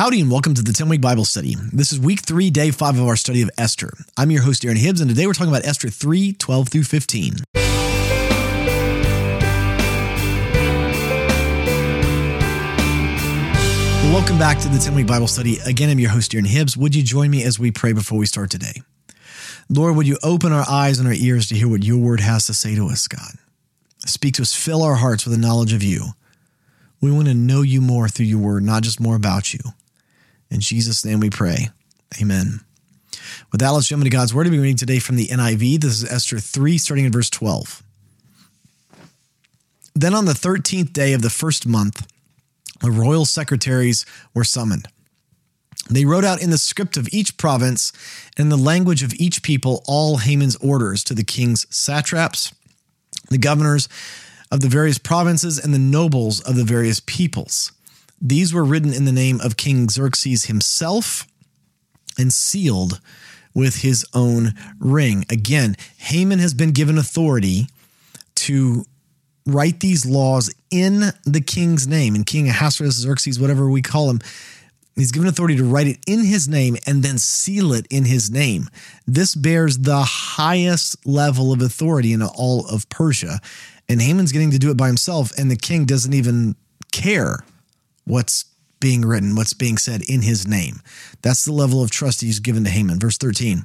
Howdy and welcome to the 10-Week Bible Study. This is week 3, day 5 of our study of Esther. I'm your host, Darren Hibbs, and today we're talking about Esther 3, 12 through 15. Welcome back to the 10-Week Bible Study. Again, I'm your host, Darren Hibbs. Would you join me as we pray before we start today? Lord, would you open our eyes and our ears to hear what your word has to say to us, God? Speak to us, fill our hearts with the knowledge of you. We want to know you more through your word, not just more about you. In Jesus' name we pray. Amen. With that, let's jump into God's Word. We'll be reading today from the NIV. This is Esther 3, starting in verse 12. Then on the 13th day of the first month, the royal secretaries were summoned. They wrote out in the script of each province and in the language of each people all Haman's orders to the king's satraps, the governors of the various provinces, and the nobles of the various peoples. These were written in the name of King Xerxes himself and sealed with his own ring. Again, Haman has been given authority to write these laws in the king's name, in King Ahasuerus, Xerxes, whatever we call him. He's given authority to write it in his name and then seal it in his name. This bears the highest level of authority in all of Persia. And Haman's getting to do it by himself, and the king doesn't even care what's being written, what's being said in his name. That's the level of trust he's given to Haman. Verse 13,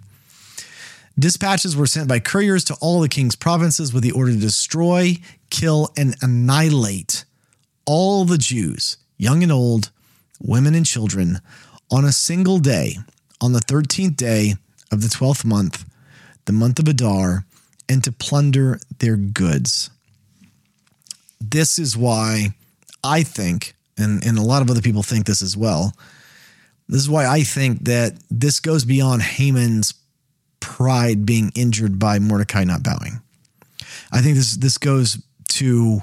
dispatches were sent by couriers to all the king's provinces with the order to destroy, kill, and annihilate all the Jews, young and old, women and children, on a single day, on the 13th day of the 12th month, the month of Adar, and to plunder their goods. This is why I think, and a lot of other people think this as well, this is why I think that this goes beyond Haman's pride being injured by Mordecai not bowing. I think this goes to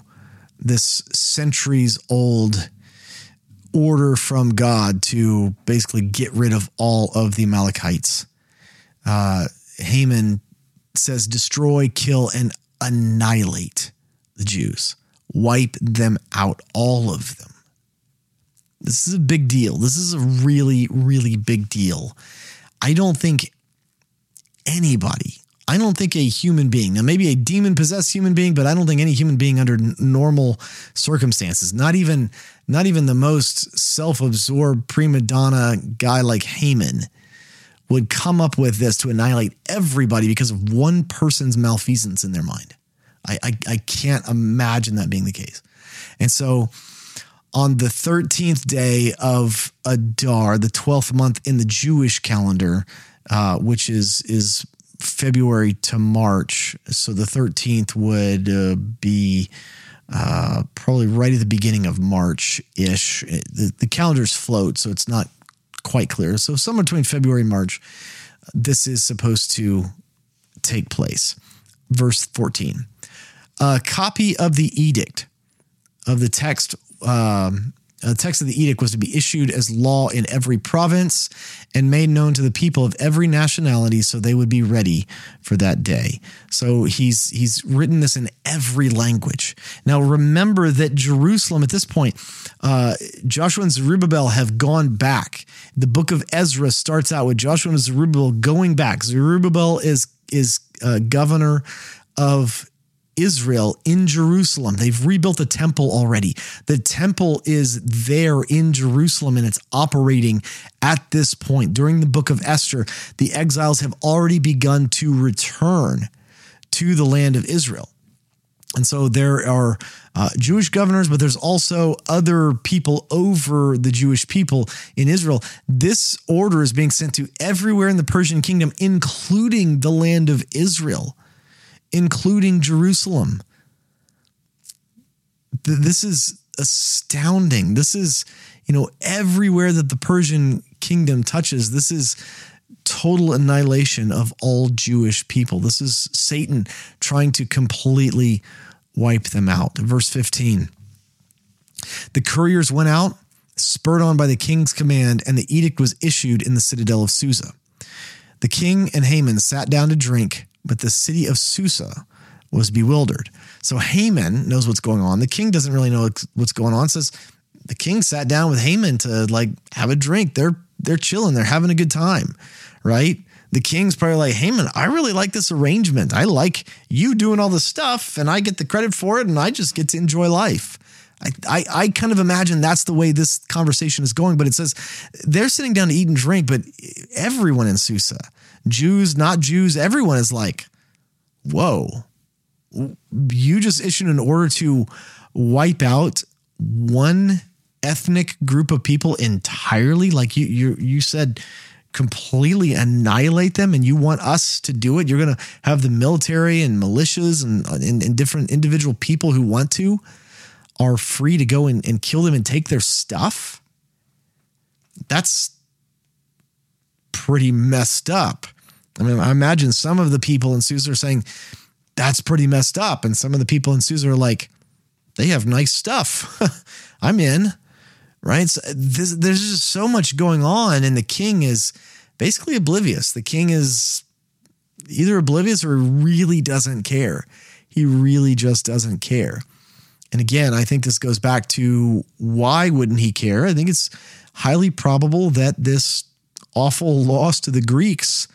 this centuries-old order from God to basically get rid of all of the Amalekites. Haman says, destroy, kill, and annihilate the Jews. Wipe them out, all of them. This is a big deal. This is a really, really big deal. I don't think anybody, I don't think a human being, now maybe a demon-possessed human being, but I don't think any human being under normal circumstances, not even the most self-absorbed prima donna guy like Haman, would come up with this to annihilate everybody because of one person's malfeasance in their mind. I can't imagine that being the case. And so on the 13th day of Adar, the 12th month in the Jewish calendar, which is February to March. So the 13th would be probably right at the beginning of March-ish. The calendars float, so it's not quite clear. So somewhere between February and March, this is supposed to take place. Verse 14. A copy of the edict of the text, of the edict was to be issued as law in every province and made known to the people of every nationality so they would be ready for that day. So he's written this in every language. Now remember that Jerusalem at this point, Joshua and Zerubbabel have gone back. The book of Ezra starts out with Joshua and Zerubbabel going back. Zerubbabel is governor of Israel in Jerusalem. They've rebuilt the temple already. The temple is there in Jerusalem and it's operating at this point. During the book of Esther, the exiles have already begun to return to the land of Israel. And so there are Jewish governors, but there's also other people over the Jewish people in Israel. This order is being sent to everywhere in the Persian kingdom, including the land of Israel, including Jerusalem. This is astounding. This is, everywhere that the Persian kingdom touches, this is total annihilation of all Jewish people. This is Satan trying to completely wipe them out. Verse 15, the couriers went out, spurred on by the king's command, and the edict was issued in the citadel of Susa. The king and Haman sat down to drink, but the city of Susa was bewildered. So Haman knows what's going on. The king doesn't really know what's going on. Says, the king sat down with Haman to like have a drink. They're chilling. They're having a good time, right? The king's probably like, Haman, I really like this arrangement. I like you doing all the stuff and I get the credit for it and I just get to enjoy life. I kind of imagine that's the way this conversation is going, but it says they're sitting down to eat and drink, but everyone in Susa, Jews, not Jews, everyone is like, whoa, you just issued an order to wipe out one ethnic group of people entirely. Like you said, completely annihilate them, and you want us to do it. You're going to have the military and militias and different individual people who want to are free to go and kill them and take their stuff. That's pretty messed up. I mean, I imagine some of the people in Susa are saying that's pretty messed up. And some of the people in Susa are like, they have nice stuff. I'm in. Right. So there's just so much going on. And the king is basically oblivious. The king is either oblivious or really doesn't care. He really just doesn't care. And again, I think this goes back to why wouldn't he care? I think it's highly probable that this awful loss to the Greeks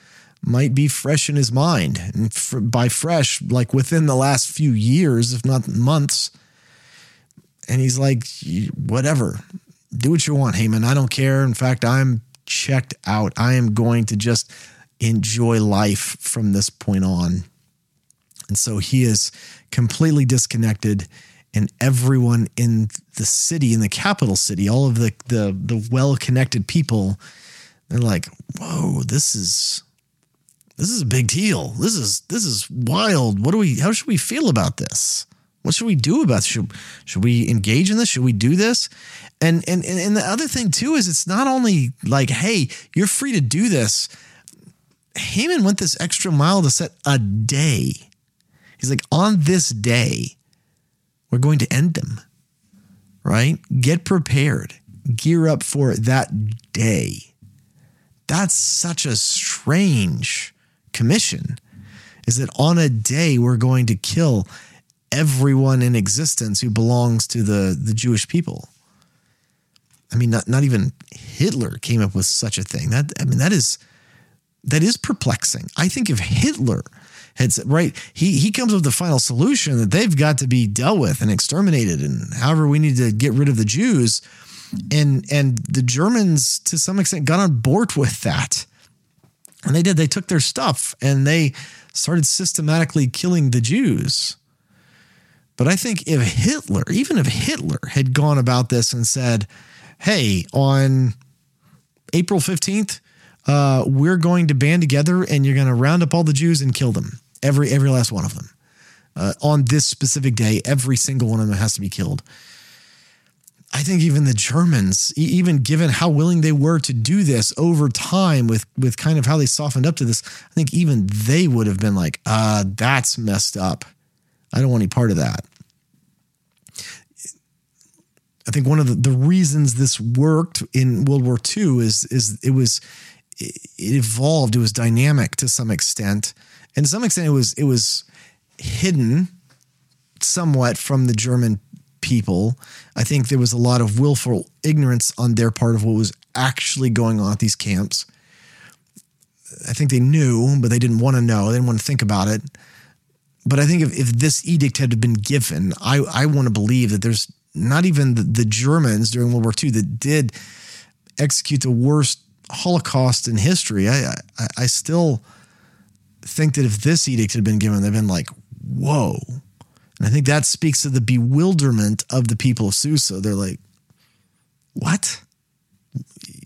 might be fresh in his mind. And by fresh, like within the last few years, if not months. And he's like, whatever, do what you want, Haman. I don't care. In fact, I'm checked out. I am going to just enjoy life from this point on. And so he is completely disconnected, and everyone in the city, in the capital city, all of the well-connected people, they're like, whoa, this is a big deal. This is wild. How should we feel about this? What should we do about this? Should we engage in this? Should we do this? And the other thing too, is it's not only like, hey, you're free to do this. Haman went this extra mile to set a day. He's like, on this day, we're going to end them, right? Get prepared, gear up for that day. That's such a strange commission, is that on a day we're going to kill everyone in existence who belongs to the Jewish people. I mean, not even Hitler came up with such a thing. That is perplexing. I think if Hitler had said, right, he comes up with the final solution that they've got to be dealt with and exterminated, and however we need to get rid of the Jews, and the Germans to some extent got on board with that, and they did. They took their stuff and they started systematically killing the Jews. But I think even if Hitler had gone about this and said, hey, on April 15th, we're going to band together and you're going to round up all the Jews and kill them. Every last one of them. On this specific day, every single one of them has to be killed. I think even the Germans, even given how willing they were to do this over time with kind of how they softened up to this, I think even they would have been like, that's messed up. I don't want any part of that. I think one of the reasons this worked in World War II is it evolved. It was dynamic to some extent. And to some extent it was hidden somewhat from the German people. I think there was a lot of willful ignorance on their part of what was actually going on at these camps. I think they knew, but they didn't want to know. They didn't want to think about it. But I think if this edict had been given, I want to believe that there's not even the Germans during World War II that did execute the worst Holocaust in history. I still think that if this edict had been given, they've been like, whoa. And I think that speaks to the bewilderment of the people of Susa. They're like, what?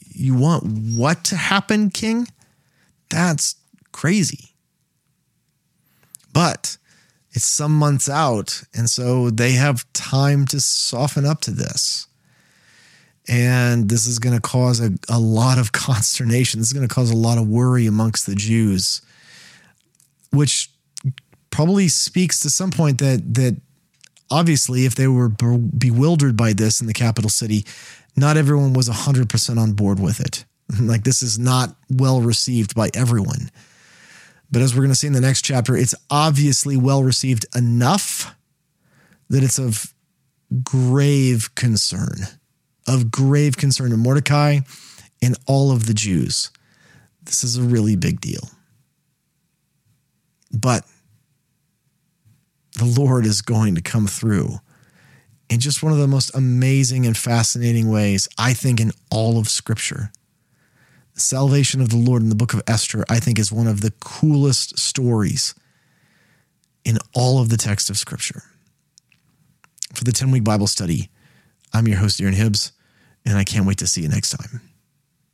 You want what to happen, King? That's crazy. But it's some months out, and so they have time to soften up to this. And this is going to cause a lot of consternation. This is going to cause a lot of worry amongst the Jews, which probably speaks to some point that obviously if they were bewildered by this in the capital city, not everyone was 100% on board with it. Like, this is not well received by everyone. But as we're going to see in the next chapter, it's obviously well-received enough that it's of grave concern of grave concern to Mordecai and all of the Jews. This is a really big deal. But the Lord is going to come through in just one of the most amazing and fascinating ways, I think, in all of Scripture. The salvation of the Lord in the book of Esther, I think, is one of the coolest stories in all of the text of Scripture. For the 10-week Bible study, I'm your host, Darren Hibbs, and I can't wait to see you next time.